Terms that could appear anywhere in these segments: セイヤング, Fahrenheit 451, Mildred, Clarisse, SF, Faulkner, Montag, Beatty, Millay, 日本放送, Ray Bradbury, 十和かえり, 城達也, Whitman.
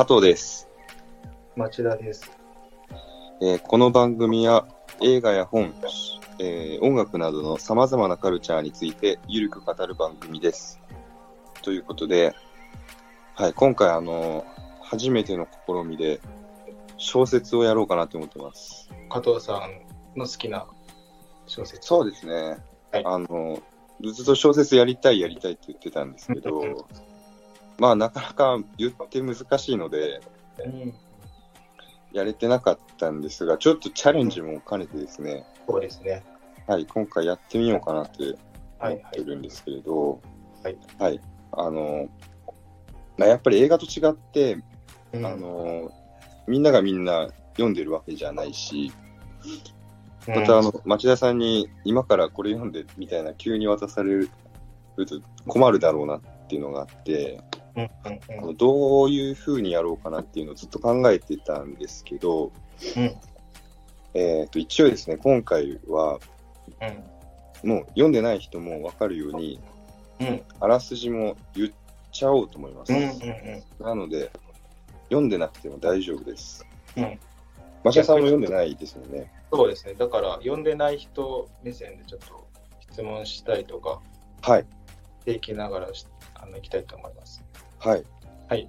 加藤です。町田です。この番組は映画や本、音楽などのさまざまなカルチャーについてゆるく語る番組です。ということで、はい、今回初めての試みで小説をやろうかなと思ってます。加藤さんの好きな小説。そうですね。はい、ずっと小説やりたいって言ってたんですけど。まあなかなか言って難しいので、やれてなかったんですが、ちょっとチャレンジも兼ねてですね。そうですね。はい、今回やってみようかなって思ってるんですけれど、はい、はいはい、まあ、やっぱり映画と違って、みんなが読んでるわけじゃないし、また町田さんに今からこれ読んでみたいな急に渡されると困るだろうなっていうのがあって。どういう風にやろうかなっていうのをずっと考えてたんですけど、一応ですね、今回は、もう読んでない人も分かるように、あらすじも言っちゃおうと思います。なので、読んでなくても大丈夫です。マシャさんも読んでないですよね。そうですね、だから読んでない人目線でちょっと質問したりとか、はい。していきながらいきたいと思います。はい、はい、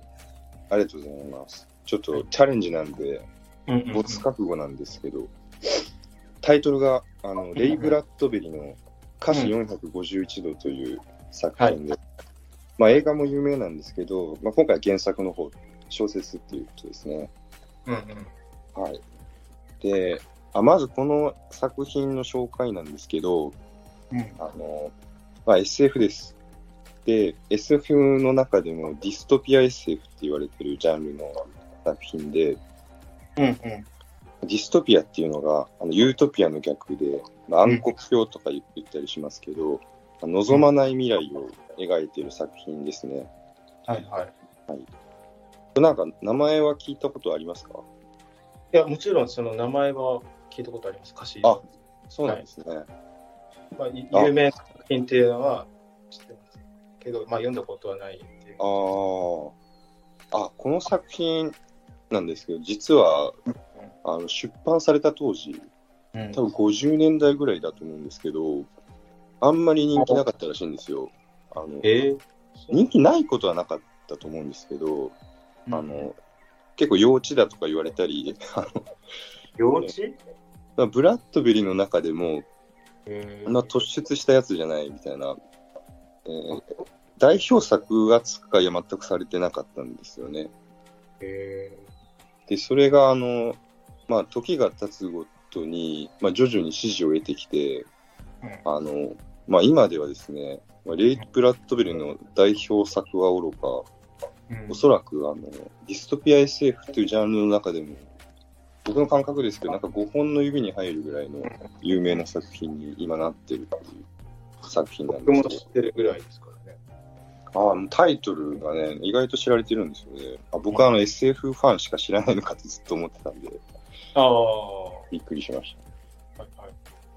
ありがとうございます。ちょっとチャレンジなんで、没覚悟なんですけど、タイトルがレイ・ブラッドベリの華氏451度という作品で、まあ、映画も有名なんですけど、まあ、今回は原作の方、小説っていうことですね。はい、でまずこの作品の紹介なんですけど、まあ、SF です。で SF の中でもディストピア SF って言われてるジャンルの作品で、ディストピアっていうのがユートピアの逆で、まあ、暗黒表とか言ったりしますけど、望まない未来を描いてる作品ですね。はいはい、はい、なんか名前は聞いたことありますか？いや、もちろんその名前は聞いたことあります。あ、そうなんですね。はい、まあ、有名な作品っていうのは知ってますけど、まあ、読んだことはないっていう。この作品なんですけど、実は出版された当時、多分50年代ぐらいだと思うんですけど、あんまり人気なかったらしいんですよ。人気ないことはなかったと思うんですけど、結構幼稚だとか言われたり幼稚ブラッドベリの中でも、突出したやつじゃないみたいな。代表作がつくか全くされてなかったんですよね。でそれがまあ、時が経つごとに、まあ、徐々に支持を得てきて、まあ、今ではですね、レイ・ブラッドベリの代表作はおろか、おそらくディストピア SF というジャンルの中でも、僕の感覚ですけど、なんか5本の指に入るぐらいの有名な作品に今なってるっていう作品なんですよ。僕も知ってるぐらいですからね。タイトルがね、意外と知られてるんですよね。僕はSF ファンしか知らないのかってずっと思ってたんで、びっくりしました。は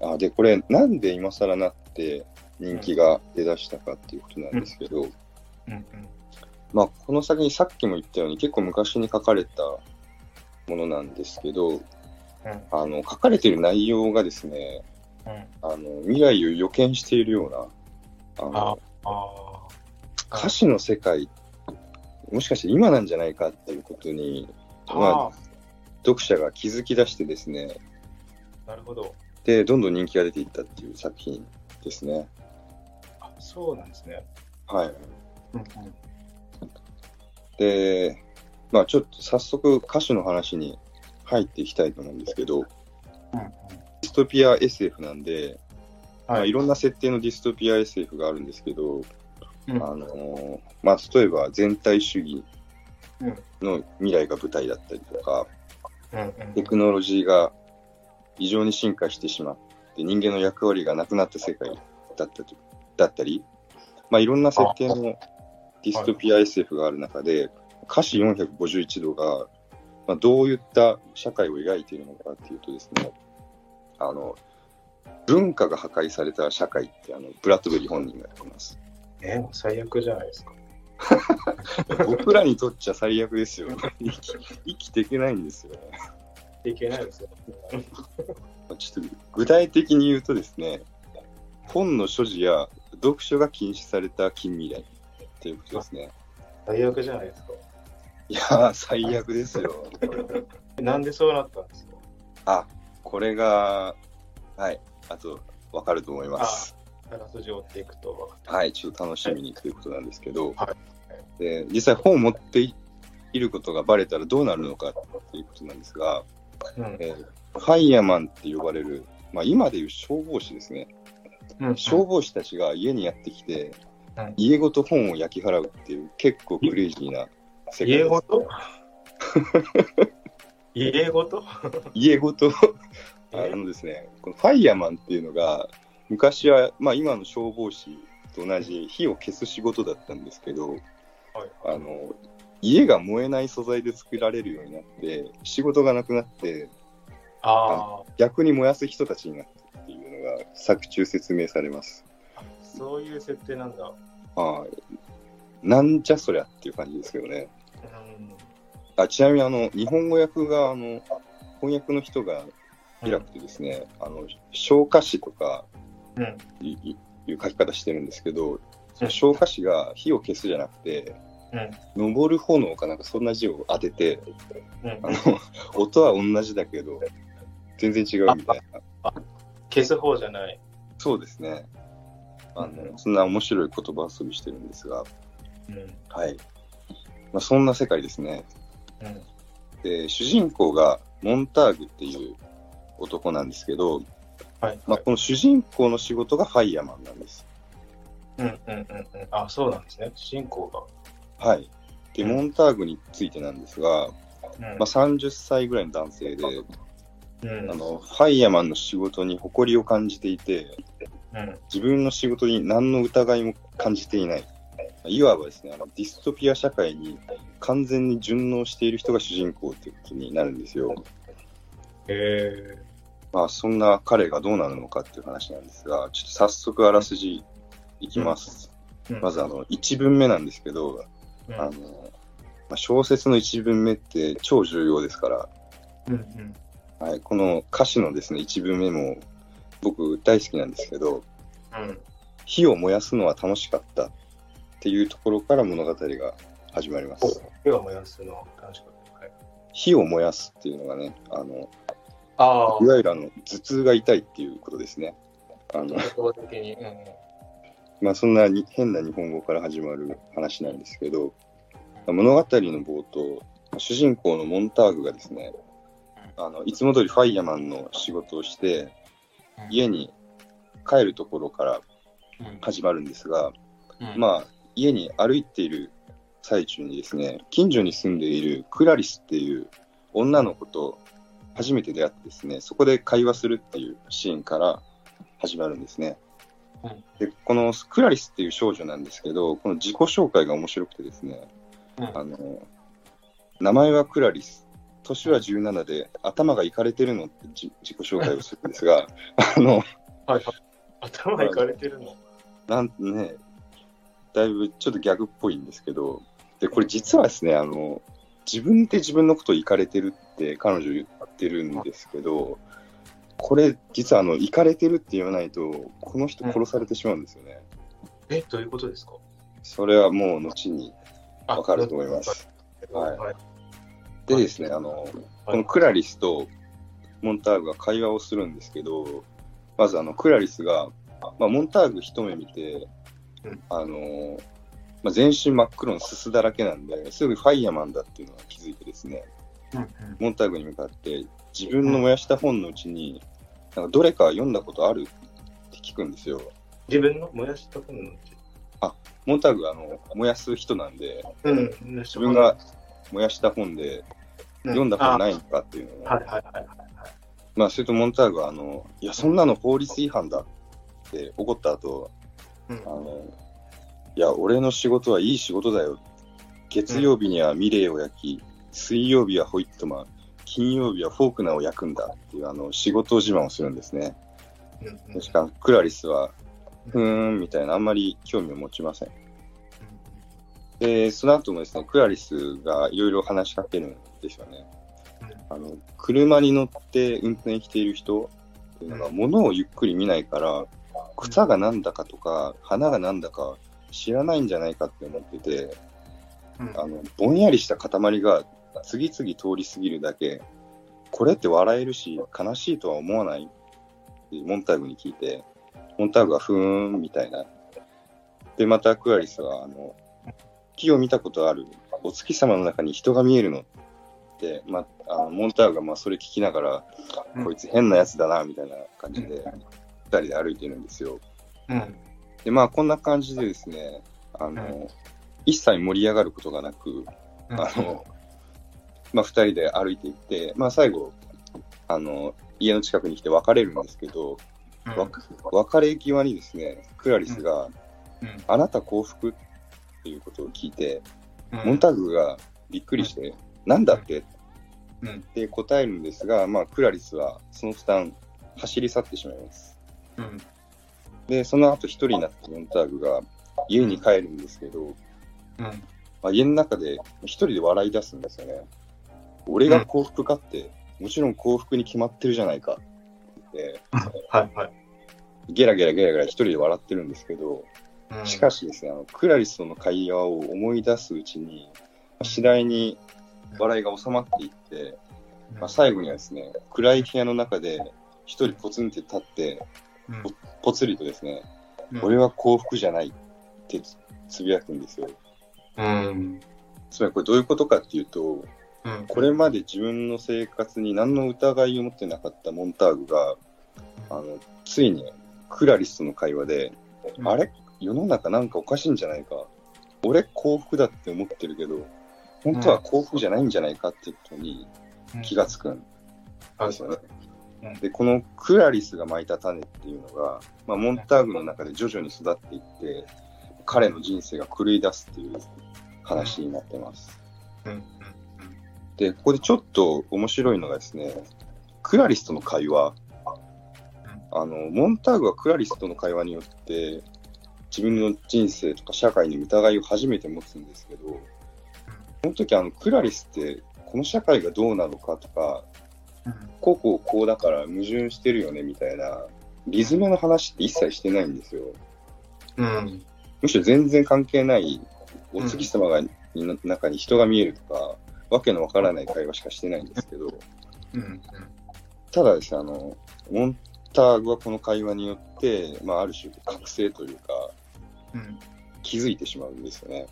いはい、で、これ、なんで今更なって人気が出だしたかっていうことなんですけど、まあ、この先にさっきも言ったように、結構昔に書かれたものなんですけど、書かれてる内容がですね、未来を予見しているような歌詞の世界、もしかして今なんじゃないかっていうことに、まあ、読者が気づき出してですね。なるほど。で、どんどん人気が出ていったっていう作品ですね。あ、そうなんですね。はい。で、まあ、ちょっと早速歌詞の話に入っていきたいと思うんですけど、ディストピア SF なんで、まあ、いろんな設定のディストピア SF があるんですけど、まあ、例えば全体主義の未来が舞台だったりとか、テクノロジーが異常に進化してしまって人間の役割がなくなった世界だったり、まあ、いろんな設定のディストピア SF がある中で、華氏451度が、まあ、どういった社会を描いているのかっていうとですね、文化が破壊された社会ってブラッドベリ本人が言ってます。最悪じゃないですか。僕らにとっちゃ最悪ですよ。生きていけないんですよね。いけないですよ。ちょっと具体的に言うとですね、本の所持や読書が禁止された近未来ということですね。最悪じゃないですか。いやー最悪ですよ。なんでそうなったんですか。あ、これがはいあと分かると思います。あらすじを追っていくと分かって。はい、ちょっと楽しみにということなんですけど、はい、で実際本を持っていることがバレたらどうなるのかということなんですが、ファイヤーマンって呼ばれる、まあ、今でいう消防士ですね。消防士たちが家にやってきて、家ごと本を焼き払うっていう結構クレイジーな世界です。家ごとですね、このファイヤーマンっていうのが昔は、まあ、今の消防士と同じ火を消す仕事だったんですけど、はい、家が燃えない素材で作られるようになって仕事がなくなって、逆に燃やす人たちになってっていうのが作中説明されます。そういう設定なんだ。なんじゃそりゃっていう感じですけどね。ちなみに日本語訳が翻訳の人がいなくてですね、消火士とかいう書き方してるんですけど、消火士が火を消すじゃなくて、昇る炎かなんかそんな字を当てて、音は同じだけど全然違うみたいな。消す方じゃない。そうですね。そんな面白い言葉遊びしてるんですが、はい。まあ、そんな世界ですね。で、主人公がモンターグっていう男なんですけど、まあ、この主人公の仕事がファイヤーマンなんです。あ、そうなんですね。主人公が。はい。で、モンターグについてなんですが、まあ、30歳ぐらいの男性で、ファイヤーマンの仕事に誇りを感じていて、自分の仕事に何の疑いも感じていない。いわばですね、ディストピア社会に完全に順応している人が主人公ということになるんですよ。まあ、そんな彼がどうなるのかっていう話なんですが、ちょっと早速あらすじいきます。まず1文目なんですけど、まあ、小説の1文目って超重要ですから、はい、この歌詞のですね、1文目も僕大好きなんですけど、火を燃やすのは楽しかったっていうところから物語が始まります。火を燃やすのは楽しかった、はい、火を燃やすっていうのがね、いわゆる頭痛が痛いっていうことですね。まあ、そんなに変な日本語から始まる話なんですけど、物語の冒頭、主人公のモンターグがですね、いつも通りファイヤーマンの仕事をして家に帰るところから始まるんですが、まあ、家に歩いている最中にですね、近所に住んでいるクラリスっていう女の子と初めて出会ってですね、そこで会話するっていうシーンから始まるんですね。で、このクラリスっていう少女なんですけど、この自己紹介が面白くてですね、名前はクラリス、年は17で頭がいかれてるのって自己紹介をするんですが、頭いかれてるのなんてね、だいぶちょっとギャグっぽいんですけど、でこれ実はですね、自分で自分のことをいかれてるって彼女言ってるんですけど、これ実はいかれてるって言わないとこの人殺されてしまうんですよね。どういうことですか。それはもう後に分かると思います。でですね、このクラリスとモンターグが会話をするんですけど、まずクラリスが、まあ、モンターグ一目見て、まあ、全身真っ黒のすすだらけなんで、すぐファイヤーマンだっていうのが気づいてですね、モンターグに向かって自分の燃やした本のうちになんかどれか読んだことあるって聞くんですよ。自分の燃やした本のうち、モンターグは燃やす人なんで、自分が燃やした本で読んだ本ないのかっていうのが、まあ、それとモンターグはいやそんなの法律違反だって怒った後、いや俺の仕事はいい仕事だよ、月曜日にはミレーを焼き、水曜日はホイットマン、金曜日はフォークナーを焼くんだっていう仕事自慢をするんですね。しかもクラリスはふーんみたいな、あんまり興味を持ちません。でその後もですね、クラリスがいろいろ話しかけるんですよね。車に乗って運転している人っていうのが物をゆっくり見ないから草がなんだかとか花がなんだか知らないんじゃないかって思ってて、ぼんやりした塊が次々通り過ぎるだけ、これって笑えるし悲しいとは思わないってモンターグに聞いて、モンターグはふーんみたいな。でまたクアリスは木を見たことある、お月様の中に人が見えるのって、モンターグがそれ聞きながら、こいつ変なやつだなみたいな感じで、2人で歩いてるんですよ。でこんな感じでですね、一切盛り上がることがなく、2人で歩いていって、最後家の近くに来て別れるんですけど、別れ際にですね、クラリスが、あなた幸福っていうことを聞いて、モンターグがびっくりして、なんだってって答えるんですが、クラリスはその負担走り去ってしまいます。でその後一人になったモンターグが家に帰るんですけど、家の中で一人で笑い出すんですよね。俺が幸福かって、もちろん幸福に決まってるじゃないかって、ゲラゲラゲラゲラ一人で笑ってるんですけど、しかしですね、クラリスとの会話を思い出すうちに次第に笑いが収まっていって、最後にはですね、暗い部屋の中で一人ポツンって立って、ぽつりとですね、俺は幸福じゃないってつぶやくんですよ。つまりこれどういうことかっていうと、これまで自分の生活に何の疑いを持ってなかったモンターグが、ついにクラリスとの会話で、あれ世の中なんかおかしいんじゃないか、俺幸福だって思ってるけど本当は幸福じゃないんじゃないかっていうことに気がつくんですよね。でこのクラリスがまいた種っていうのが、モンターグの中で徐々に育っていって彼の人生が狂い出すっていう話になってます。でここでちょっと面白いのがですね、クラリスとの会話、モンターグはクラリスとの会話によって自分の人生とか社会に疑いを初めて持つんですけど、その時クラリスってこの社会がどうなのかとか、こうこうこうだから矛盾してるよねみたいな理詰めの話って一切してないんですよ。むしろ全然関係ないお月様が、の中に人が見えるとかわけのわからない会話しかしてないんですけど、ただですね、モンターグはこの会話によって、ある種覚醒というか、気づいてしまうんですよね。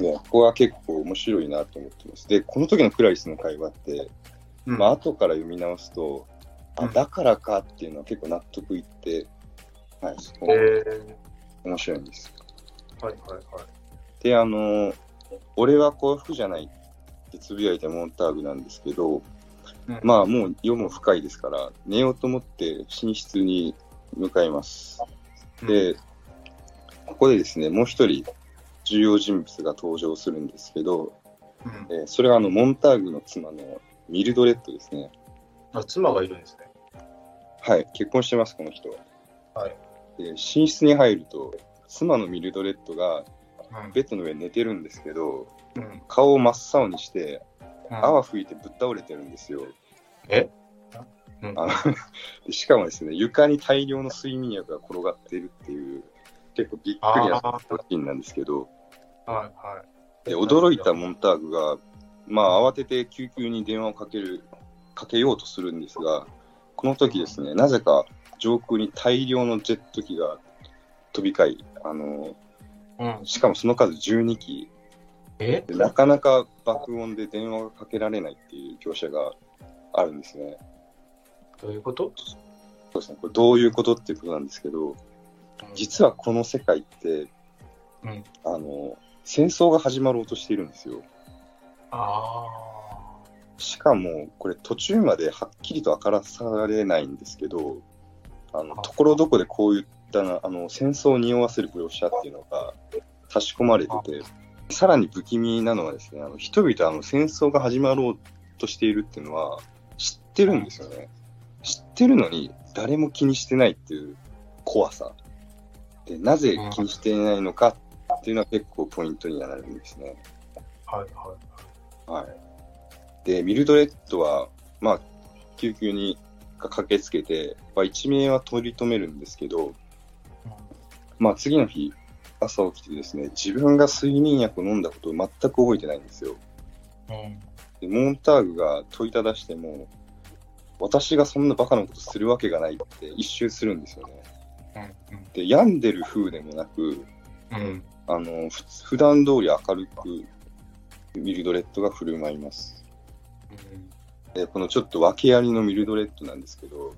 ここは結構面白いなと思ってます。でこの時のクラリスの会話って後から読み直すと、だからかっていうのは結構納得いって、面白いんです。で、俺は幸福じゃないってつぶやいたモンターグなんですけど、もう夜も深いですから、寝ようと思って寝室に向かいます。で、ここでですね、もう一人重要人物が登場するんですけど、それはモンターグの妻のミルドレッドですね。妻がいるんですね。はい、結婚してます、この人。で寝室に入ると、妻のミルドレッドがベッドの上に寝てるんですけど、顔を真っ青にして、泡吹いてぶっ倒れてるんですよ。しかもですね、床に大量の睡眠薬が転がっているっていう、結構びっくりな作品なんですけど、で驚いたモンターグが、慌てて救急に電話をかけようとするんですが、この時ですね、なぜか上空に大量のジェット機が飛び交い、しかもその数12機、なかなか爆音で電話がかけられないっていう描写があるんですね。どういうこと？そうですね、これどういうことっていうことなんですけど、実はこの世界って、戦争が始まろうとしているんですよ。しかもこれ途中まではっきりと明かされないんですけど、ところどこでこういった戦争を匂わせる描写っていうのが差し込まれてて、さらに不気味なのはですね、人々戦争が始まろうとしているっていうのは知ってるんですよね。知ってるのに誰も気にしてないっていう怖さで、なぜ気にしていないのかっていうのは結構ポイントになるんですね。はいはいはい。でミルドレッドはまあ救急に駆けつけて、まあ、一命は取り留めるんですけど、まあ次の日朝起きてですね、自分が睡眠薬を飲んだことを全く覚えてないんですよ。でモンターグが問いただしても、私がそんなバカなことするわけがないって一周するんですよね。で病んでる風でもなく、普段通り明るくミルドレッドが振る舞います。でこのちょっと訳ありのミルドレッドなんですけど、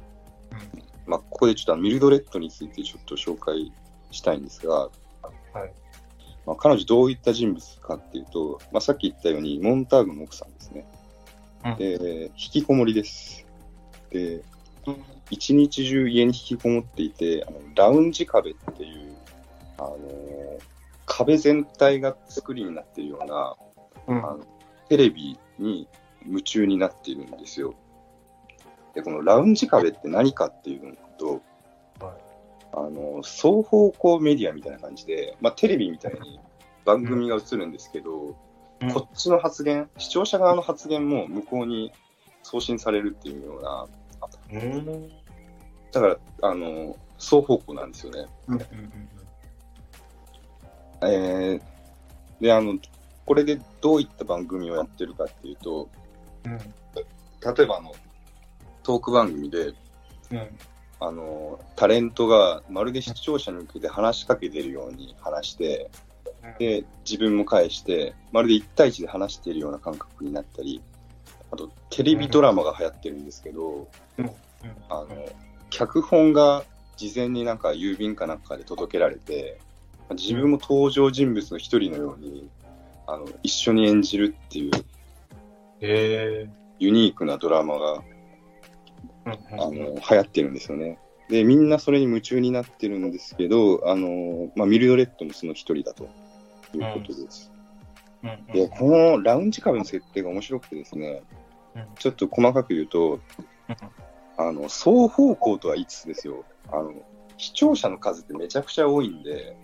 まあ、ここでちょっとミルドレッドについてちょっと紹介したいんですが、まあ、彼女どういった人物かっていうと、まあ、さっき言ったようにモンターグの奥さんですね。で引きこもりです。で一日中家に引きこもっていて、ラウンジ壁っていう、壁全体がスクリーンになっているような、テレビに夢中になっているんですよ。でこのラウンジ壁って何かっていうのと、双方向メディアみたいな感じで、まあ、テレビみたいに番組が映るんですけど、こっちの発言、視聴者側の発言も向こうに送信されるっていうような、だから双方向なんですよね。でこれでどういった番組をやってるかっていうと、例えばトーク番組で、タレントがまるで視聴者に向けて話しかけてるように話して、で自分も返してまるで1対1で話しているような感覚になったり、あとテレビドラマが流行ってるんですけど、脚本が事前になんか郵便かなんかで届けられて、自分も登場人物の一人のように一緒に演じるっていう、ユニークなドラマが、流行ってるんですよね。でみんなそれに夢中になってるんですけど、まあ、ミルドレッドもその一人だということです。でこのラウンジ壁の設定が面白くてですね、ちょっと細かく言うと、双方向とは言いつつですよ、視聴者の数ってめちゃくちゃ多いんで、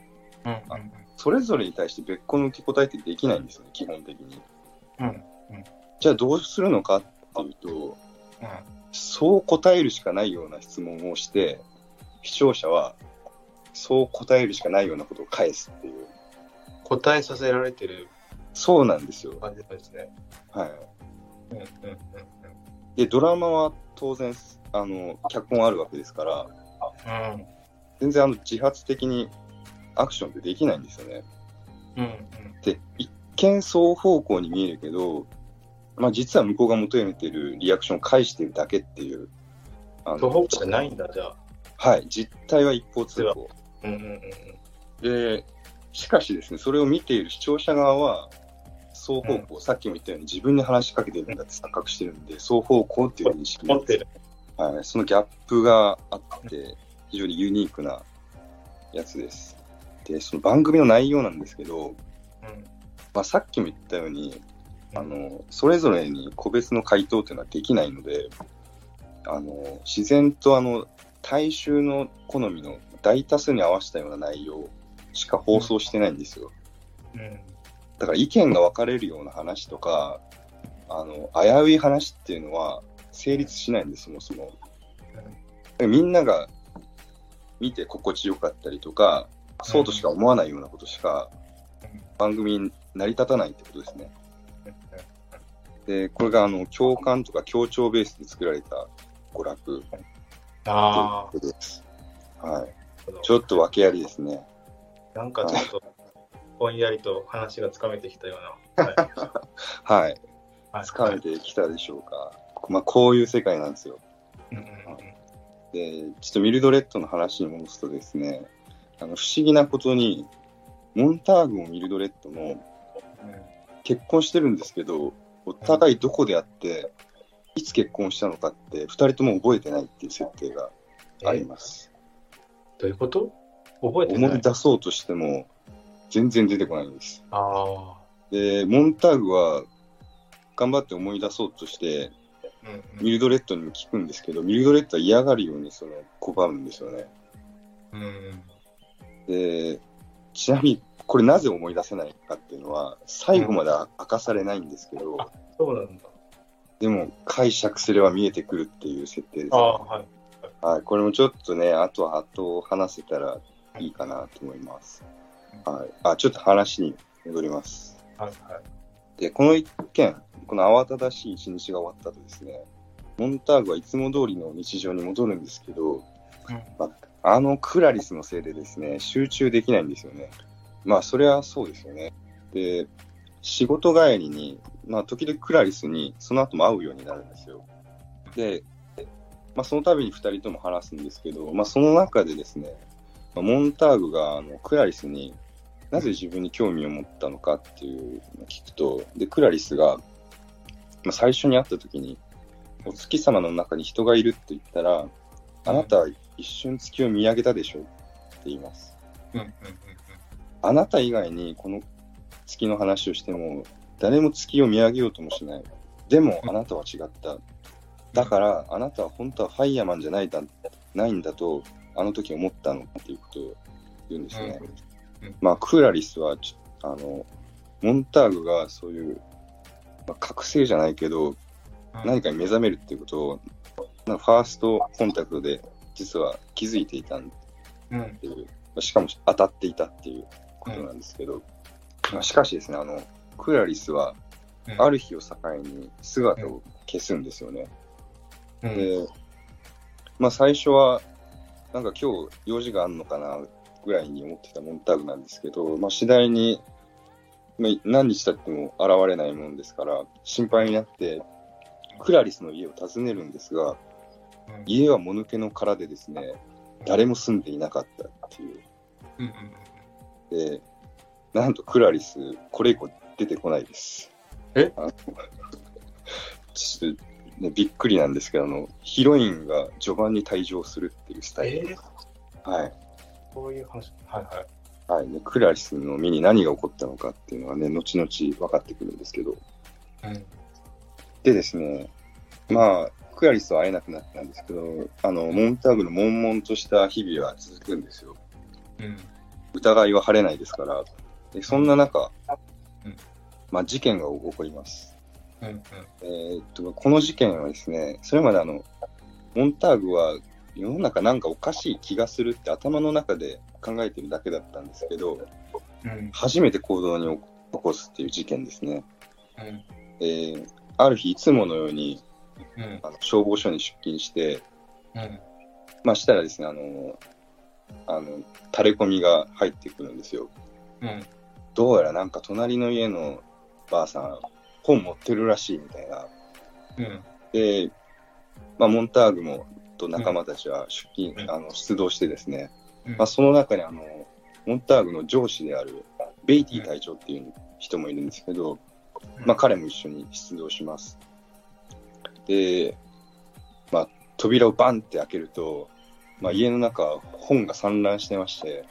それぞれに対して別個の受け答えってできないんですよね、基本的に。じゃあどうするのかっていうと、そう答えるしかないような質問をして、視聴者はそう答えるしかないようなことを返すっていう。答えさせられてる。そうなんですよ。感じですね。はい。でドラマは当然脚本あるわけですから、全然自発的にアクションってできないんですよね。で一見双方向に見えるけど、まあ、実は向こうが求めてるリアクションを返してるだけっていう、双方向じゃないんだ。じゃあはい、実態は一方通行、でしかしですね、それを見ている視聴者側は双方向、さっきも言ったように自分に話しかけてるんだって錯覚してるんで、双方向っていう認識持ってる、そのギャップがあって非常にユニークなやつです。でその番組の内容なんですけど、まあ、さっきも言ったようにそれぞれに個別の回答というのはできないので、自然と大衆の好みの大多数に合わせたような内容しか放送してないんですよ。だから意見が分かれるような話とか危うい話っていうのは成立しないんです、そもそも。みんなが見て心地よかったりとか、そうとしか思わないようなことしか番組に成り立たないってことですね。でこれが共感とか協調ベースで作られた娯楽ということです。ちょっと訳ありですね。なんかちょっとぼんやりと話がつかめてきたような。つかめてきたでしょうか。まあこういう世界なんですよ。でちょっとミルドレッドの話に戻すとですね、不思議なことにモンターグもミルドレッドも結婚してるんですけど、お互いどこであっていつ結婚したのかって2人とも覚えてないっていう設定があります。どういうこと？覚えてない。思い出そうとしても全然出てこないんです。でモンターグは頑張って思い出そうとして、ミルドレッドにも聞くんですけど、ミルドレッドは嫌がるように拒むんですよね。でちなみにこれなぜ思い出せないかっていうのは最後まで明かされないんですけど、うん、そうなんだ。でも解釈すれば見えてくるっていう設定です、ね。あ、はいはい、これもちょっとね、あとは後話せたらいいかなと思います、はい、あ、ちょっと話に戻ります、はいはい、でこの一件、この慌ただしい一日が終わったとですね、モンターグはいつも通りの日常に戻るんですけど、うん、まあ、あのクラリスのせいでですね、集中できないんですよね。まあそれはそうですよね。で、仕事帰りに、まあ、時々クラリスにその後も会うようになるんですよ。で、まあ、その度に2人とも話すんですけど、まあ、その中でですね、まあ、モンターグがクラリスになぜ自分に興味を持ったのかっていうのを聞くと、でクラリスが、まあ、最初に会った時にお月様の中に人がいるって言ったら、あなたは一瞬月を見上げたでしょって言います、うんうんうん、あなた以外にこの月の話をしても誰も月を見上げようともしない。でもあなたは違った。だからあなたは本当はファイヤーマンじゃないんだとあの時思ったのっていうことを言うんですね、うんうん、まあクラリスはモンターグがそういう、まあ、覚醒じゃないけど何かに目覚めるっていうことをなんかファーストコンタクトで実は気づいていたっていう、うん、しかも当たっていたっていうことなんですけど、うん、まあ、しかしですね、クラリスはある日を境に姿を消すんですよね、うんうんで、まあ、最初はなんか今日用事があるのかなぐらいに思ってたモンターグなんですけど、まあ、次第に何日経っても現れないもんですから心配になってクラリスの家を訪ねるんですが、家はもぬけの殻でですね、誰も住んでいなかったっていう。で、なんとクラリスこれ以降出てこないです。えちょっとね、びっくりなんですけど、ヒロインが序盤に退場するっていうスタイル、はい、そういう話、はいはいはいね、クラリスの身に何が起こったのかっていうのはね、後々分かってくるんですけど、うん、でですね、まあクラリスは会えなくなったんですけど、モンターグの悶々とした日々は続くんですよ、うん、疑いは晴れないですから。でそんな中、うん、まあ、事件が起こります。うんうん、この事件はですね、それまでモンターグは世の中なんかおかしい気がするって頭の中で考えてるだけだったんですけど、うん、初めて行動に起こすっていう事件ですね、うん、ある日いつものように、うん、消防署に出勤して、うん、まあ、したらですね、垂れ込みが入ってくるんですよ、うん、どうやらなんか隣の家のばあさん本持ってるらしいみたいな、うん、で、まあ、モンターグもと仲間たちは出勤、うん、出動してですね、うん、まあ、その中にモンターグの上司であるベイティ隊長っていう人もいるんですけど、うん、まあ、彼も一緒に出動します。で、まあ、扉をバンって開けると、まあ、家の中本が散乱してまして、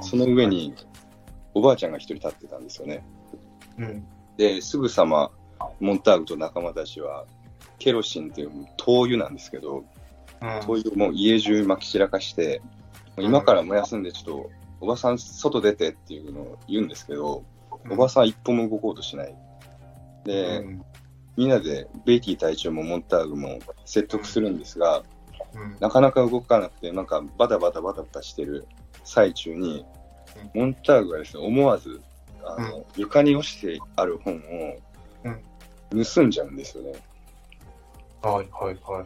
その上におばあちゃんが一人立ってたんですよね、うん、ですぐさまモンターグと仲間たちはケロシンという灯油なんですけど、うん、灯油をもう家中まき散らかして、うん、今から燃やすんでちょっとおばさん外出てっていうのを言うんですけど、うん、おばさん一歩も動こうとしないで、うん、みんなでベイティ隊長もモンターグも説得するんですが、うん、なかなか動かなくてなんかバタバタしてる最中に、うん、モンターグがですね、思わずうん、床に落ちてある本を盗んじゃうんですよね、うん、はいはいはいは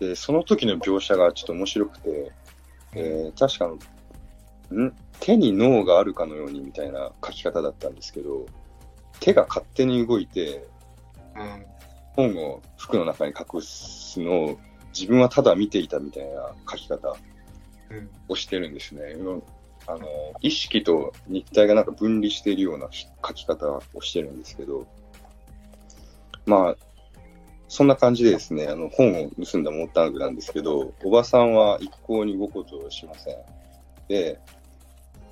い。でその時の描写がちょっと面白くて、うん確か手に脳があるかのようにみたいな書き方だったんですけど、手が勝手に動いて、うん、本を服の中に隠すのを自分はただ見ていたみたいな書き方をしてるんですね、うん、意識と肉体がなんか分離しているような書き方をしてるんですけど、まあそんな感じでですね、本を盗んだモンターグなんですけど、おばさんは一向に動こうとしません。で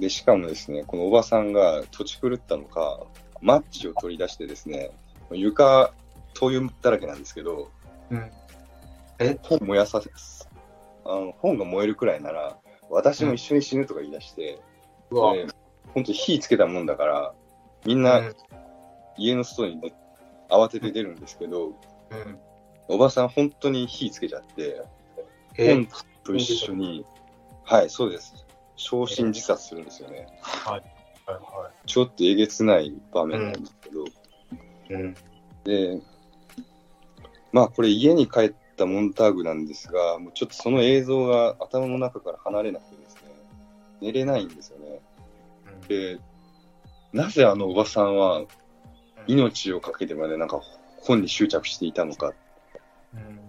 しかもですね、このおばさんがとち狂ったのかマッチを取り出してですね、床灯油だらけなんですけど、うん、本燃やさせます。本が燃えるくらいなら私も一緒に死ぬとか言い出して、うん、本当に火つけたもんだから、みんな家の外に、ね、慌てて出るんですけど、うん、おばさん本当に火つけちゃって、本と一緒に、はい、そうです。焼身自殺するんですよね。はいはいはい、ちょっとえげつない場面なんですけど、うんうん、で、まあこれ家に帰ったモンターグなんですが、もうちょっとその映像が頭の中から離れなくてですね、寝れないんですよね。うん、で、なぜあのおばさんは命をかけてまでなんか本に執着していたのか、うん、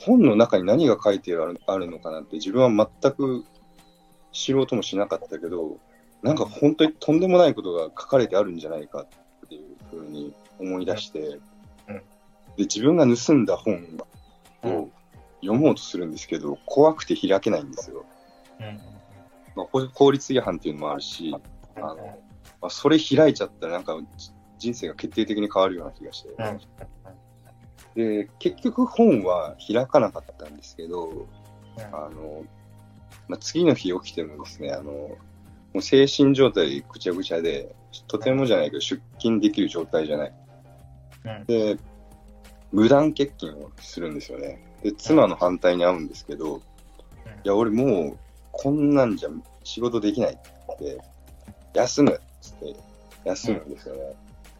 本の中に何が書いてあるのかなって自分は全く知ろうともしなかったけど、なんか本当にとんでもないことが書かれてあるんじゃないかっていうふうに思い出して、うん、で自分が盗んだ本を読もうとするんですけど、怖くて開けないんですよ。うんまあ、法律違反っていうのもあるし、まあ、それ開いちゃったらなんか人生が決定的に変わるような気がして、うん、で結局本は開かなかったんですけど、うんまあ、次の日起きてもですねもう精神状態ぐちゃぐちゃでとてもじゃないけど出勤できる状態じゃない、うん、で無断欠勤をするんですよね。で妻の反対に会うんですけど、うん、いや俺もうこんなんじゃ仕事できないって休むっつって休むんですよね、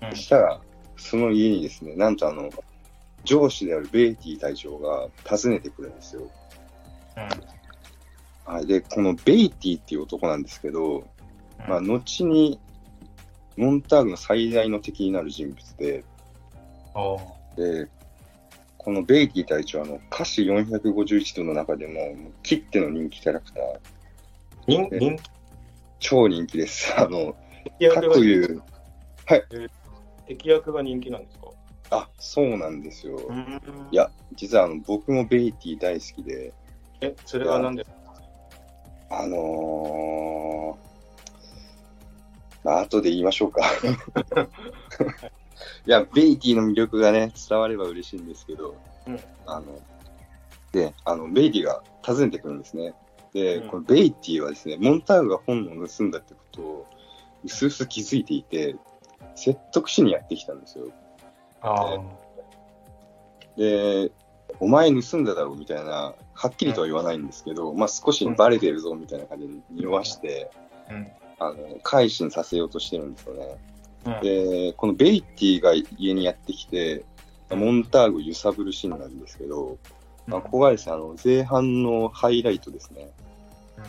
うんうん、そしたらその家にですねなんと上司であるベイティ隊長が訪ねてくるんですよ、うんはい、でこのベイティっていう男なんですけど、まあ、後にモンターグの最大の敵になる人物 でこのベイティ隊長は華氏451度の中でも切っての人気キャラクター人超人気です。敵役が人気なんですか？あ、そうなんですよ。いや実は僕もベイティ大好きでそれは何ですか？まあ後で言いましょうかいやベイティの魅力がね伝われば嬉しいんですけど、うん、でベイティが訪ねてくるんですね。で、うん、このベイティはですねモンターグが本を盗んだってことをうすうす気づいていて説得しにやってきたんですよ。あでお前盗んだだろうみたいなはっきりとは言わないんですけど、うんまあ、少しバレてるぞみたいな感じで匂わして、うん、改心させようとしてるんですよね、うん、でこのベイティが家にやってきてモンターグを揺さぶるシーンなんですけど、うんまあ、ここがですね前半のハイライトですね、うん、っ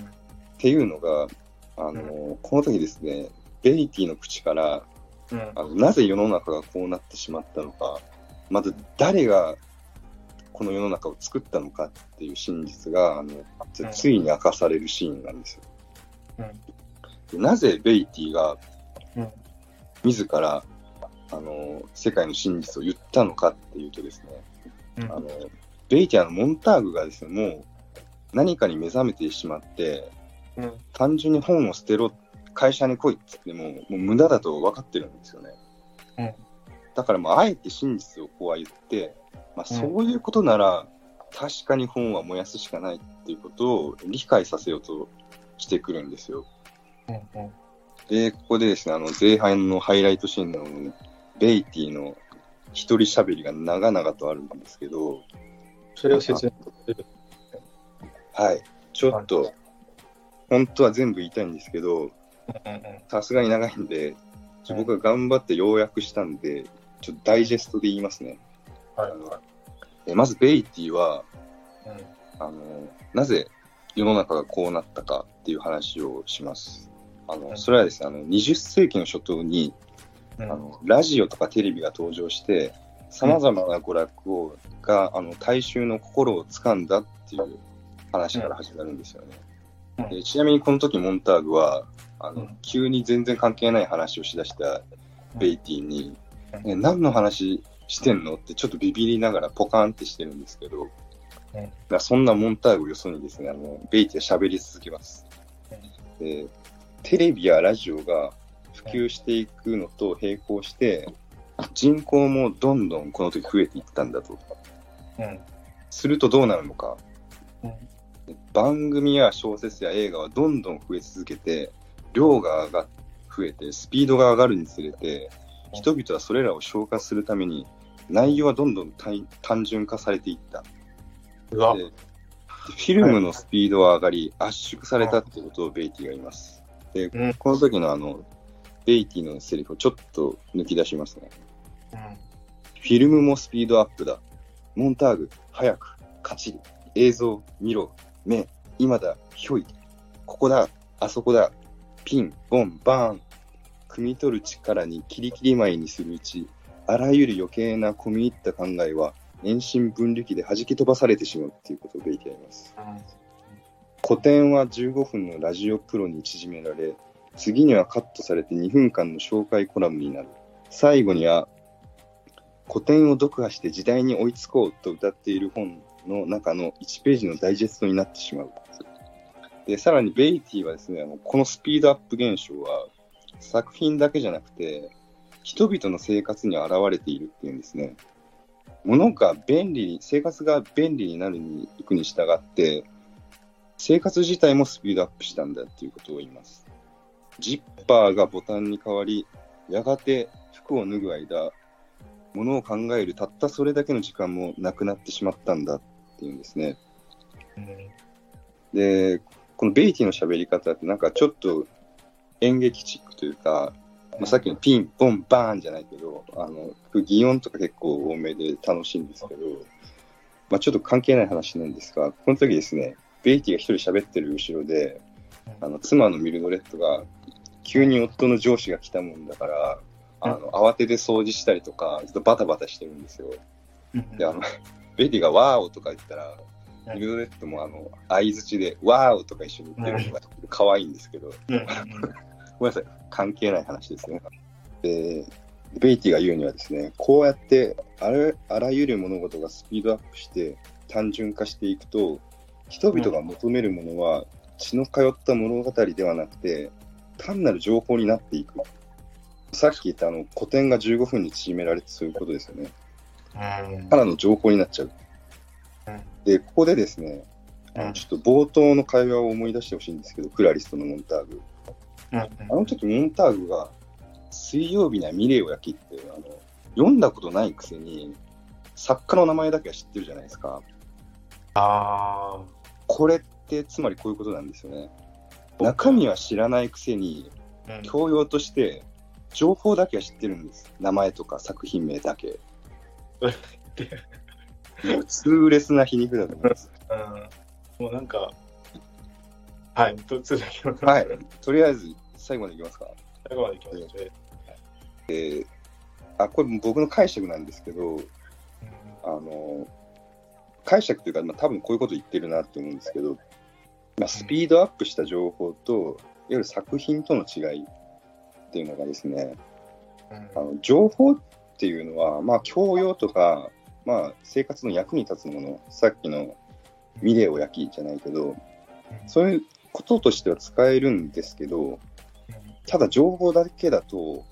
ていうのがうん、この時ですねベイティの口から、うん、なぜ世の中がこうなってしまったのかまず誰がこの世の中を作ったのかっていう真実がついに明かされるシーンなんですよ、うん、でなぜベイティが自ら世界の真実を言ったのかっていうとですね、うん、ベイティはモンターグがですねもう何かに目覚めてしまって、うん、単純に本を捨てろ会社に来いって言ってもう無駄だと分かってるんですよね、うん、だからもうあえて真実をこうは言ってまあ、そういうことなら、うん、確かに本は燃やすしかないっていうことを理解させようとしてくるんですよ、うんうん、でここでですね前半のハイライトシーンなのにベイティの一人喋りが長々とあるんですけどそれを説明してるはいちょっと、はい、本当は全部言いたいんですけどさすがに長いんで僕が頑張って要約したんでちょっとダイジェストで言いますね。はいはい、まずベイティは、うん、なぜ世の中がこうなったかっていう話をします。うん、それはですね20世紀の初頭に、うん、ラジオとかテレビが登場してさまざまな娯楽を、うん、が大衆の心を掴んだっていう話から始まるんですよね。うん、でちなみにこの時モンターグはうん、急に全然関係ない話をしだしたベイティに、うんね、何の話してんのってちょっとビビりながらポカンってしてるんですけど、うん、そんなモンターグをよそにですねベイティは喋り続けます。うん、でテレビやラジオが普及していくのと並行して人口もどんどんこの時増えていったんだと、うん、するとどうなるのか、うん、番組や小説や映画はどんどん増え続けて量が増えてスピードが上がるにつれて、人々はそれらを消化するために内容はどんどん単純化されていった。うわ、でフィルムのスピードは上がり、圧縮されたってことをベイティが言います。で、この時のベイティのセリフをちょっと抜き出しますね。フィルムもスピードアップだ。モンターグ、早く、勝ち、映像、見ろ、目、今だ、ひょい、ここだ、あそこだ、ピン、ボン、バーン。汲み取る力にキリキリ舞にするうち、あらゆる余計な込み入った考えは遠心分離機で弾き飛ばされてしまうっていうことをベイティは言います。古典は15分のラジオプロに縮められ、次にはカットされて2分間の紹介コラムになる。最後には古典を読破して時代に追いつこうと歌っている本の中の1ページのダイジェストになってしまう。で、さらにベイティはですね、このスピードアップ現象は作品だけじゃなくて人々の生活に現れているっていうんですね。物が便利に、生活が便利になるに行くに従って生活自体もスピードアップしたんだっていうことを言います。ジッパーがボタンに変わり、やがて服を脱ぐ間、物を考えるたったそれだけの時間もなくなってしまったんだっていうんですね。で、このベイティの喋り方ってなんかちょっと演劇チックというか、さっきのピンポンバーンじゃないけど、擬音とか結構多めで楽しいんですけど、ちょっと関係ない話なんですが、この時ですね、ベイティが一人喋ってる後ろで、妻のミルドレッドが急に夫の上司が来たもんだから、慌てて掃除したりとか、ちょっとバタバタしてるんですよ。で、ベイティがワーオとか言ったら、ミルドレッドも相づちでワーオとか一緒に言ってるのが可愛いんですけど、ごめんなさい、関係ない話ですね。で、ベイティが言うにはですね、こうやってあらゆる物事がスピードアップして単純化していくと、人々が求めるものは血の通った物語ではなくて、単なる情報になっていく。さっき言った古典が15分に縮められて、そういうことですよね。ただの情報になっちゃう。で、ここでですね、ちょっと冒頭の会話を思い出してほしいんですけど、クラリスとのモンターグ。時モンターグが水曜日にはミレイを焼きって読んだことないくせに作家の名前だけは知ってるじゃないですか。これってつまりこういうことなんですよね。中身は知らないくせに教養として情報だけは知ってるんです。名前とか作品名だけ。もう痛烈な皮肉だと思います。もうなんか、はい、はい、とりあえず最後までいきますか。最後までいきますね。これ僕の解釈なんですけど、解釈というか、多分こういうこと言ってるなって思うんですけど、スピードアップした情報と、いわゆる作品との違いっていうのがですね、情報っていうのは、教養とか、生活の役に立つもの、さっきのミレーを焼きじゃないけど、そういうこととしては使えるんですけど、ただ情報だけだと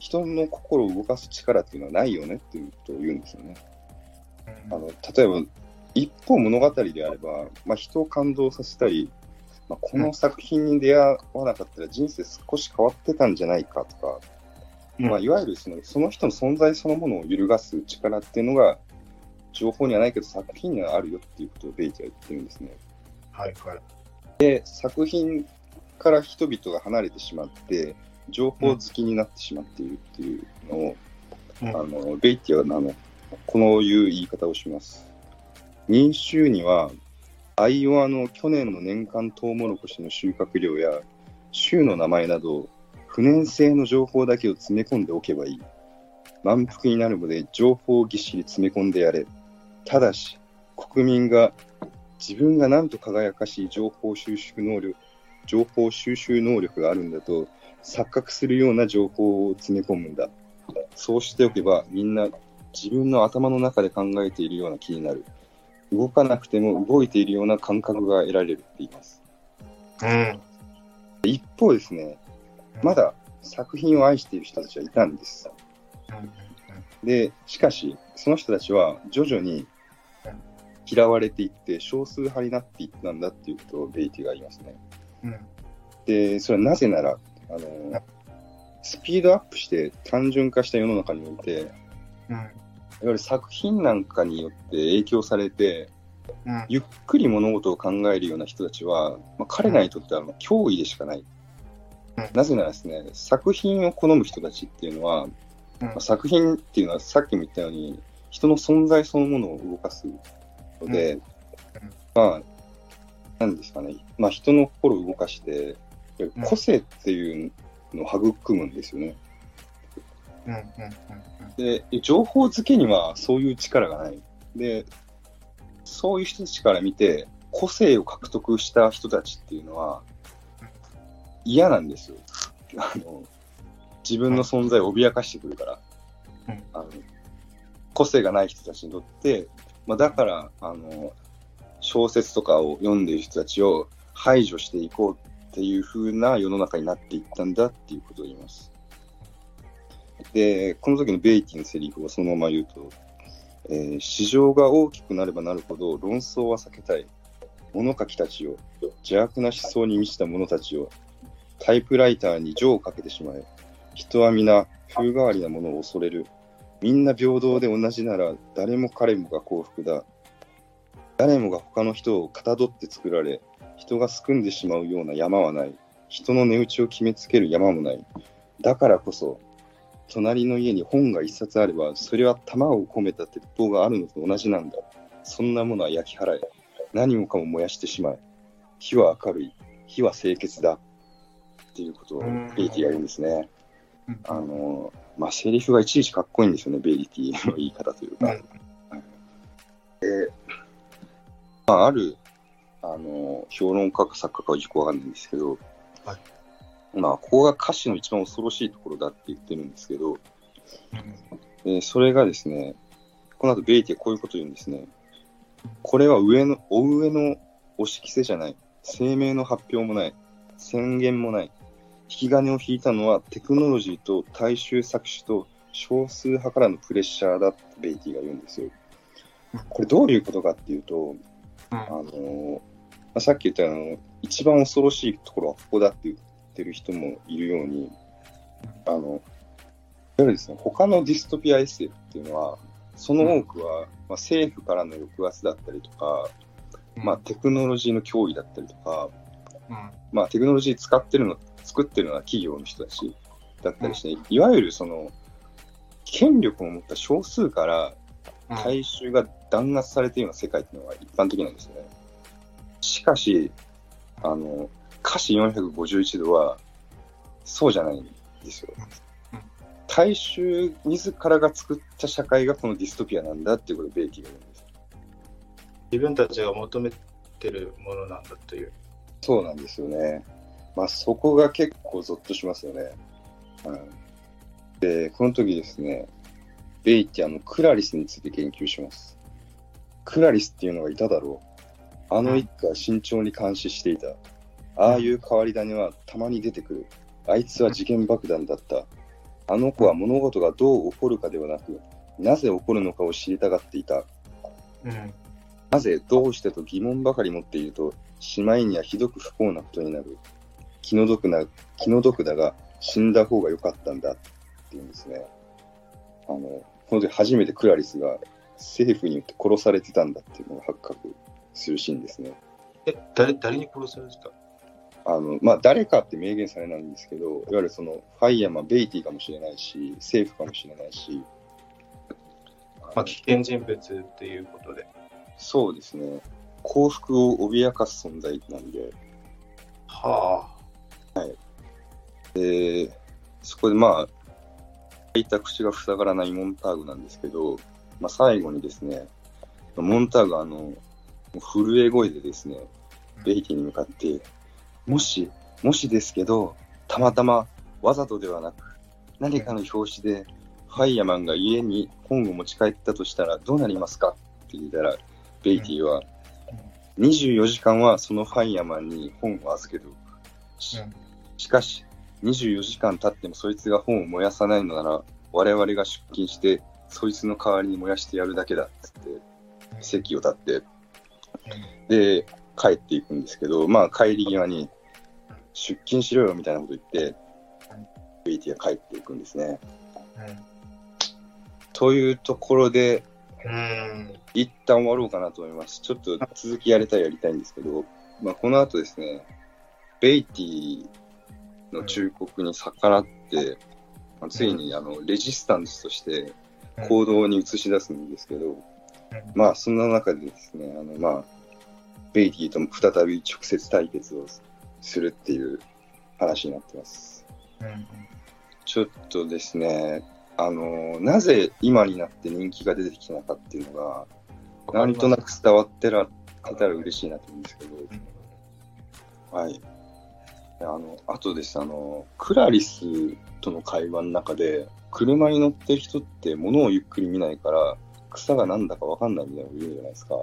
人の心を動かす力っていうのはないよねっていうことを言うんですよね。例えば一方物語であれば、人を感動させたり、この作品に出会わなかったら人生少し変わってたんじゃないかとか、いわゆるその人の存在そのものを揺るがす力っていうのが情報にはないけど作品にはあるよっていうことをベイティは言ってるんですね。はいはい。で、作品から人々が離れてしまって情報好きになってしまっているっていうのを、ベイティはこのいう言い方をします。民衆にはアイオワの去年の年間トウモロコシの収穫量や州の名前など不燃性の情報だけを詰め込んでおけばいい。満腹になるので情報をぎっしり詰め込んでやれ。ただし国民が自分がなんと輝かしい情報収集能力があるんだと錯覚するような情報を詰め込むんだ。そうしておけばみんな自分の頭の中で考えているような気になる。動かなくても動いているような感覚が得られるって言います。一方ですね、まだ作品を愛している人たちはいたんです。で、しかしその人たちは徐々に嫌われていって少数派になっていったんだっていうことをベイティが言いますね。で、それはなぜならスピードアップして単純化した世の中において、うん、いわゆる作品なんかによって影響されて、うん、ゆっくり物事を考えるような人たちは、まあ、彼らにとっては脅威でしかない、うん、なぜならですね、作品を好む人たちっていうのは、うんまあ、作品っていうのはさっきも言ったように人の存在そのものを動かすので、うんまあ、なんですかね、まあ、人の心を動かして個性っていうのを育むんですよね、うんうんうんうん、で情報づけにはそういう力がない。でそういう人たちから見て個性を獲得した人たちっていうのは嫌なんですよ。自分の存在を脅かしてくるから、うん、個性がない人たちにとって、まあ、だから小説とかを読んでいる人たちを排除していこうっていう風な世の中になっていったんだっていうことを言います。でこの時のベイティのセリフをそのまま言うと、市場が大きくなればなるほど論争は避けたい。物書きたちを、邪悪な思想に満ちた者たちを、タイプライターに情をかけてしまえ。人は皆風変わりなものを恐れる。みんな平等で同じなら誰も彼もが幸福だ。誰もが他の人をかたどって作られ、人がすくんでしまうような山はない。人の値打ちを決めつける山もない。だからこそ、隣の家に本が一冊あれば、それは玉を込めた鉄砲があるのと同じなんだ。そんなものは焼き払え。何もかも燃やしてしまえ。火は明るい。火は清潔だ。っていうことをベイティが言うんですね。まあ、セリフがいちいちかっこいいんですよね、ベイティの言い方というか。まあ、ある評論家か作家かはよくわかんないんですけど、はい、まあここが歌詞の一番恐ろしいところだって言ってるんですけど、それがですね、この後ベイティはこういうことを言うんですね。これはお上のお仕着せじゃない。声明の発表もない。宣言もない。引き金を引いたのはテクノロジーと大衆搾取と少数派からのプレッシャーだってベイティが言うんですよ。これどういうことかっていうと、さっき言った一番恐ろしいところはここだって言ってる人もいるように、いわゆるですね、他のディストピア SF っていうのはその多くは、まあ、政府からの抑圧だったりとか、まあ、テクノロジーの脅威だったりとか、まあ、テクノロジー作ってるのは企業の人たちだったりして、いわゆるその権力を持った少数から大衆が弾圧されているような世界っていうのが一般的なんですね。しかし華氏451度はそうじゃないんですよ。大衆自らが作った社会がこのディストピアなんだっていうことをベイティが言うんです。自分たちが求めてるものなんだという。そうなんですよね。まあそこが結構ゾッとしますよね。でこの時ですね、ベイティはクラリスについて言及します。クラリスっていうのがいただろう。一家は慎重に監視していた。ああいう変わり種はたまに出てくる。あいつは時限爆弾だった。あの子は物事がどう起こるかではなく、なぜ起こるのかを知りたがっていた、うん、なぜどうしてと疑問ばかり持っていると、しまいにはひどく不幸なことになる。気の毒だが死んだ方が良かったんだっていうんですね。この時初めてクラリスが政府によって殺されてたんだっていうのが発覚するシーンですね。誰に殺されてた？まあ、誰かって明言されないんですけど、いわゆるそのファイヤーマン、ベイティかもしれないし、政府かもしれないし、まあ、危険人物っていうことで。そうですね。幸福を脅かす存在なんで。はあ。はい。そこでまあ、開いた口が塞がらないモンターグなんですけど、まあ、最後にですね、モンターグは震え声でですね、ベイティに向かって、もしですけど、たまたまわざとではなく、何かの表紙でファイヤマンが家に本を持ち帰ったとしたらどうなりますかって聞いたら、ベイティは、24時間はそのファイヤマンに本を預ける。しかし、24時間経ってもそいつが本を燃やさないのなら、我々が出勤してそいつの代わりに燃やしてやるだけだっつって席を立って、で帰っていくんですけど、まあ帰り際に出勤しろよみたいなこと言って、BT が帰っていくんですね、うん、というところで、うん、一旦終わろうかなと思います。ちょっと続きやりたいんですけど、まあ、この後ですねベイティの忠告に逆らって、うん、ついにレジスタンスとして行動に移し出すんですけど、うん、まあそんな中でですねまあベイティとも再び直接対決をするっていう話になってます、うん、ちょっとですねなぜ今になって人気が出てきたのかっていうのがなんとなく伝わってられたら嬉しいなと思うんですけど、うん、はい、あとですクラリスとの会話の中で車に乗ってる人って物をゆっくり見ないから草がなんだか分かんないみたいなのを言うじゃないですか。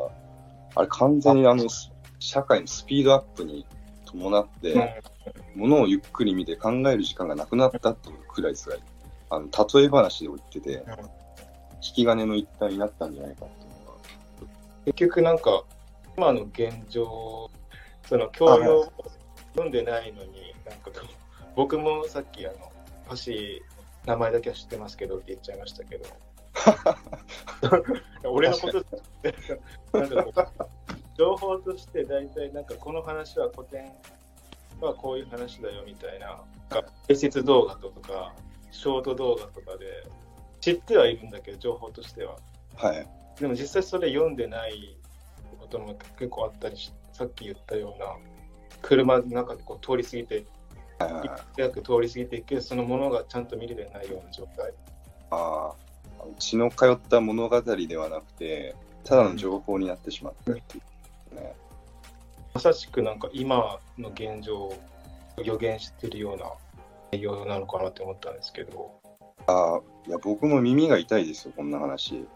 あれ完全に社会のスピードアップに伴って物をゆっくり見て考える時間がなくなったっていうクラリスが例え話で言ってて引き金の一体になったんじゃないかっていうのが結局なんか今の現状その教養を読んでないのになんか僕もさっきパシ名前だけは知ってますけどって言っちゃいましたけど俺のことってなんか情報として大体なんかこの話は古典はこういう話だよみたいな解説動画とかショート動画とかで知ってはいるんだけど情報としては、はい、でも実際それ読んでないことも結構あったりしさっき言ったような車の中でこう通り過ぎて、はい、く通り過ぎていくそのものがちゃんと見れてないような状態。ああ、血の通った物語ではなくてただの情報になってしまったっていうね、まさしくなんか今の現状を予言してるような内容なのかなって思ったんですけど、あ、いや僕も耳が痛いですよ。こんな話め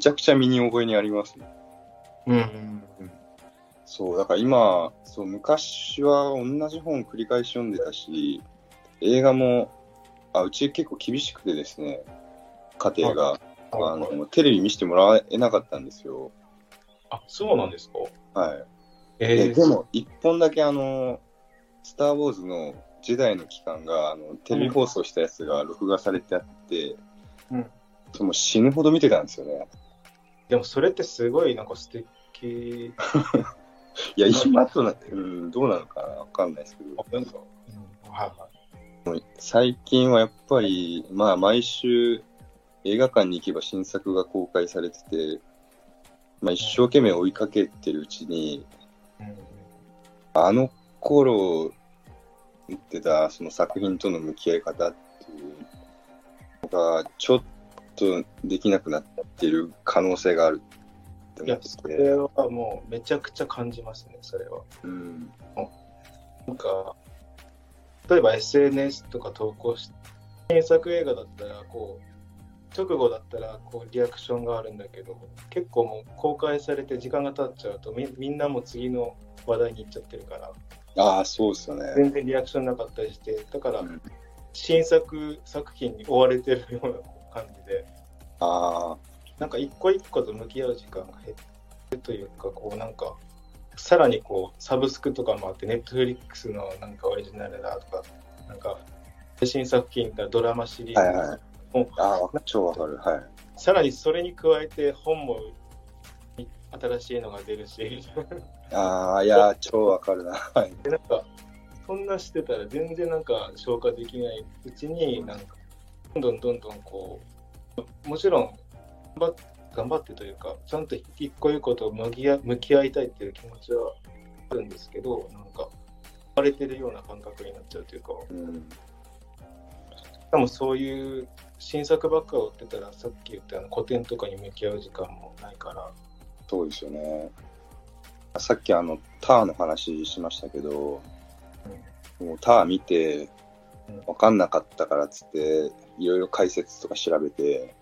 ちゃくちゃ身に覚えにありますね。うんうんうん、そうだから今そう昔は同じ本を繰り返し読んでたし映画もうち結構厳しくてですね家庭がテレビ見せてもらえなかったんですよ。あ、そうなんですか。はい、でも一本だけスターウォーズの時代の期間がテレビ放送したやつが録画されてあって、うん、もう死ぬほど見てたんですよね。でもそれってすごいなんか素敵いや今となって、うん、どうなのかなわかんないですけど、なんか、うん、はいはい、最近はやっぱり、まあ、毎週映画館に行けば新作が公開されてて、まあ、一生懸命追いかけてるうちに、うん、あの頃言ってたその作品との向き合い方っていうのがちょっとできなくなってる可能性があるって思って。それはもうめちゃくちゃ感じますね。それは、うん、なんか例えば SNS とか投稿して原作映画だったらこう直後だったらこうリアクションがあるんだけど結構もう公開されて時間が経っちゃうとみんなも次の話題に行っちゃってるから、ああそうですよね、全然リアクションなかったりしてだから、うん、新作作品に追われてるような感じで、ああなんか一個一個と向き合う時間が減るというかこうなんかさらにこうサブスクとかもあってネットフリックスのなんかオリジナルだとかなんか新作品がドラマシリーズ、はいはい、もああ超わかる、はい、さらにそれに加えて本も新しいのが出るしああいや超わかるな、はい、なんかそんなしてたら全然なんか消化できないうちになんかどんどんこうもちろん頑張ってというかちゃんと一個一個と向き合いたいっていう気持ちはあるんですけどなんか荒れてるような感覚になっちゃうというか、うん、でもそういう新作ばっかを売ってたらさっき言った古典とかに向き合う時間もないからそうですよね。さっきターの話しましたけど、うん、もうター見て分かんなかったからっつっていろいろ解説とか調べて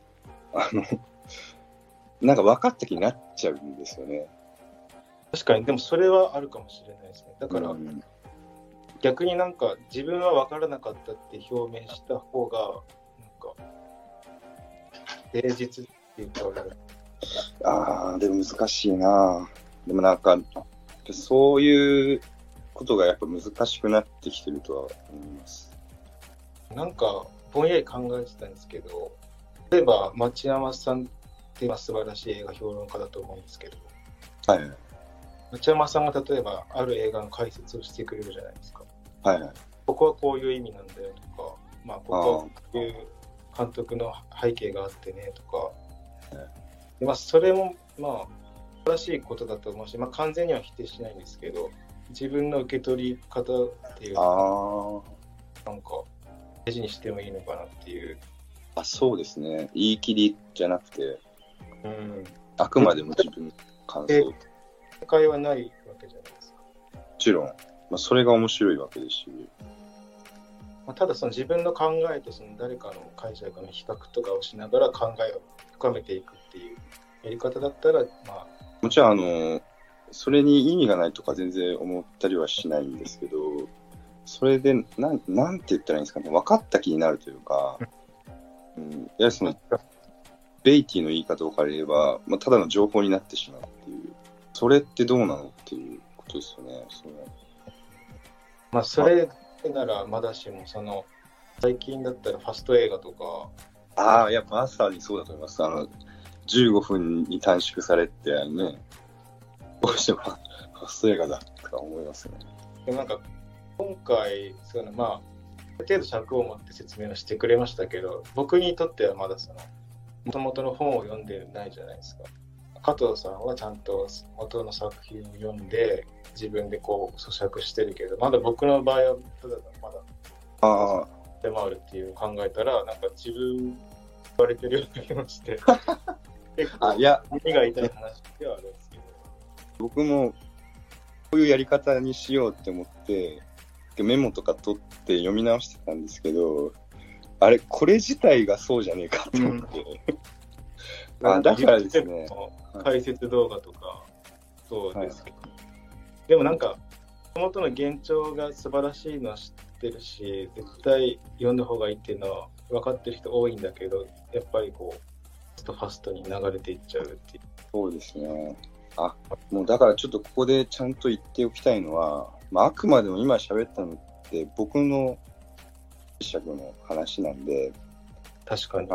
なんか分かった気になっちゃうんですよね。確かにでもそれはあるかもしれないですね。だから、うん、逆になんか自分は分からなかったって表明した方がなんか誠実って言ったらあーでも難しいな。でもなんかそういうことがやっぱ難しくなってきてるとは思います。なんかぼんやり考えてたんですけど、例えば町山さんって素晴らしい映画評論家だと思うんですけど、はい、町山さんが例えばある映画の解説をしてくれるじゃないですか、はいはい、ここはこういう意味なんだよとか、まあ、ここはこういう監督の背景があってねとか、で、まあ、それもまあ素晴らしいことだと思うし、まあ、完全には否定しないんですけど、自分の受け取り方っていうのがなんか大事にしてもいいのかなっていう。あ、そうですね、言い切りじゃなくて、うん、あくまでも自分の感想、正解はないわけじゃないですか。もちろん、まあ、それが面白いわけですし、まあ、ただその自分の考えとその誰かの解釈の比較とかをしながら考えを深めていくっていうやり方だったら、まあ、もちろんそれに意味がないとか全然思ったりはしないんですけど、それでなんて言ったらいいんですかね、分かった気になるというか、うん、やはりそのベイティの言い方を借りれば、まあ、ただの情報になってしまうっていう、それってどうなのっていうことですよね。まあ、それならまだしも、その最近だったらファスト映画とか、ああ、いやまさにそうだと思います。15分に短縮されてね、どうしてもファスト映画だと思いますね。でもなんか今回そういうの、まあ、ある程度尺を持って説明をしてくれましたけど、僕にとってはまだその元々の本を読んでないじゃないですか。加藤さんはちゃんと元の作品を読んで自分でこう咀嚼してるけど、まだ僕の場合はただまだ出回るっていう考えたら、なんか自分言われてるような気もして結構耳が痛い話ではあるんですけど、僕もこういうやり方にしようって思ってメモとか取って読み直してたんですけど、あれ、これ自体がそうじゃねえかと思って、うん、あ、だからですね、解説動画とかそうですけど、はい、でもなんかもともとの現状が素晴らしいのは知ってるし、絶対読んだ方がいいっていうのは分かってる人多いんだけど、やっぱりこうちょっとファストに流れていっちゃうっていう。そうですね。あ、もうだからちょっとここでちゃんと言っておきたいのは、まあ、あくまでも今喋ったのって僕の解釈の話なんで、確かに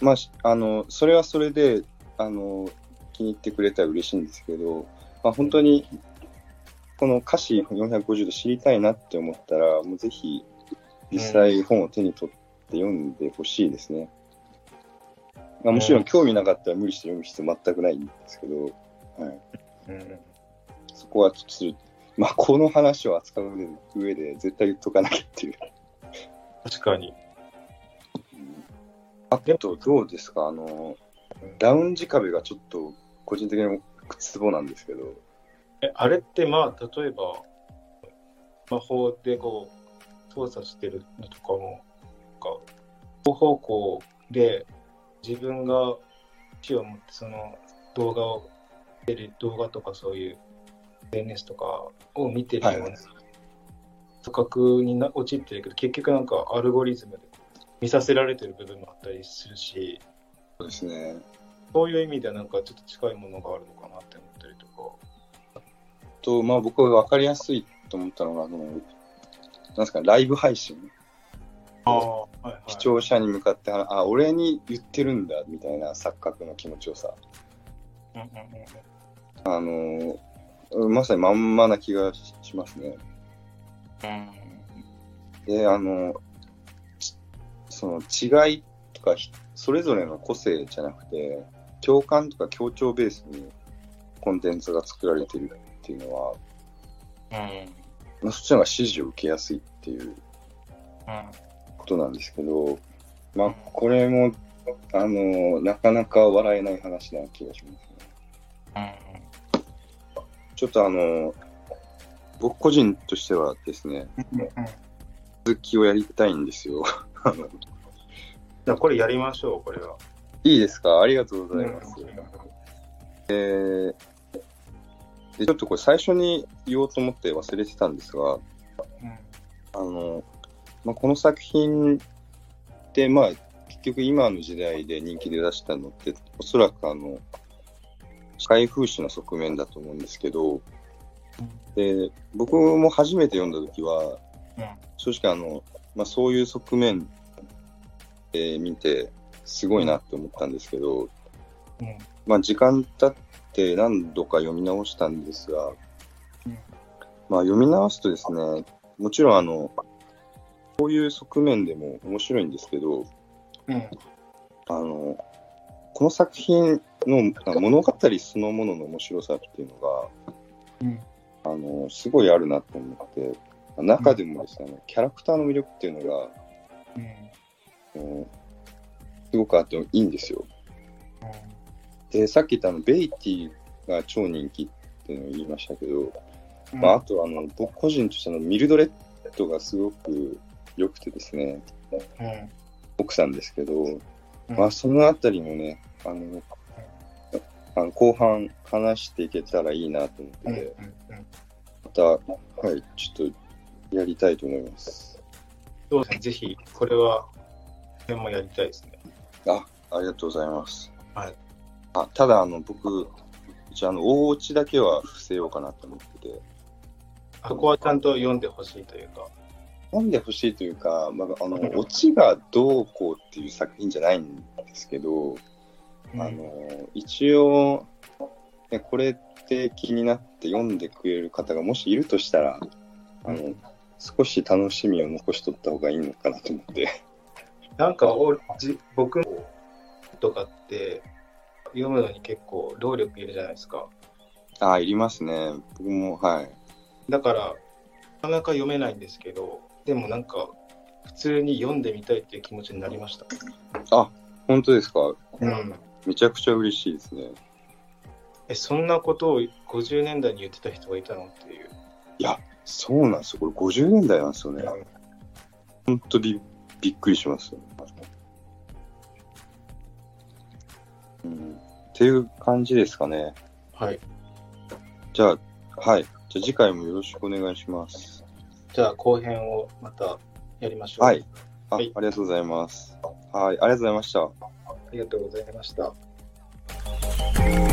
まあそれはそれで気に入ってくれたら嬉しいんですけど、まあ、本当にこの歌詞450度知りたいなって思ったら、もうぜひ実際本を手に取って読んでほしいですね。まあ、もちろん興味なかったら無理して読む必要全くないんですけど、はい、うん、そこはちょっとまあ、この話を扱う上で絶対言っとかなきゃっていう。確かに。あとどうですか、ラウンジ壁がちょっと個人的に靴つぼなんですけど。あれってまあ例えば魔法でこう操作してるのとかも方方向で自分が手を持ってその動画とかそういう。SNS とかを見てるような錯覚に陥ってるけど、結局なんかアルゴリズムで見させられてる部分もあったりするし、そうですね、そういう意味ではなんかちょっと近いものがあるのかなって思ったりとか。と、まあ、僕が分かりやすいと思ったのがなんですか、ライブ配信、あ、はいはい、視聴者に向かってあ、俺に言ってるんだみたいな錯覚の気持ちよさ、うんうんうん、まさにまんまな気がしますね。で、その違いとかそれぞれの個性じゃなくて、共感とか協調ベースにコンテンツが作られてるっていうのは、まあ、そっちの方が支持を受けやすいっていうことなんですけど、まあこれもなかなか笑えない話な気がしますね。ちょっと僕個人としてはですね、続きをやりたいんですよ。じゃあこれやりましょう、これは。いいですか、ありがとうございます。でちょっとこれ最初に言おうと思って忘れてたんですが、まあ、この作品って、まあ、結局今の時代で人気で出したのって、おそらく社会風刺の側面だと思うんですけど、で僕も初めて読んだときは、正直そういう側面で見てすごいなって思ったんですけど、うん、時間経って何度か読み直したんですが、うん、読み直すとですね、もちろんこういう側面でも面白いんですけど、うん、この作品の物語そのものの面白さっていうのが、うん、すごいあるなと思って、中でもですね、キャラクターの魅力っていうのが、うん、すごくあっていいんですよ。で、さっき言ったベイティが超人気っていうのを言いましたけど、うんあと僕個人としてのミルドレッドがすごく良くてですね、うん、奥さんですけど、うんそのあたりもね後半話していけたらいいなと思ってて、また、はい、ちょっとやりたいと思います。そうですね、ぜひこれはでもやりたいですね。ありがとうございます。はい。ただ僕じゃ大落ちだけは伏せようかなと思ってて、そこはちゃんと読んでほしいというか。読んでほしいというか、落ちがどうこうっていう作品じゃないんですけど、うん、一応、ね、これって気になって読んでくれる方がもしいるとしたら。少し楽しみを残しとった方がいいのかなと思って、なんか僕とかって読むのに結構労力いるじゃないですか。いりますね、僕も。はいだからなかなか読めないんですけど、でもなんか普通に読んでみたいっていう気持ちになりました。本当ですか。めちゃくちゃ嬉しいですね。そんなことを50年代に言ってた人がいたのっていう。いやそうなんですよ、これ50年代なんですよね。ほんとびっくりしますよ、っていう感じですかね。はいじゃあ、はい、じゃあ次回もよろしくお願いします。じゃあ後編をまたやりましょう。はい、はい、ありがとうございます。はい、ありがとうございました。ありがとうございました。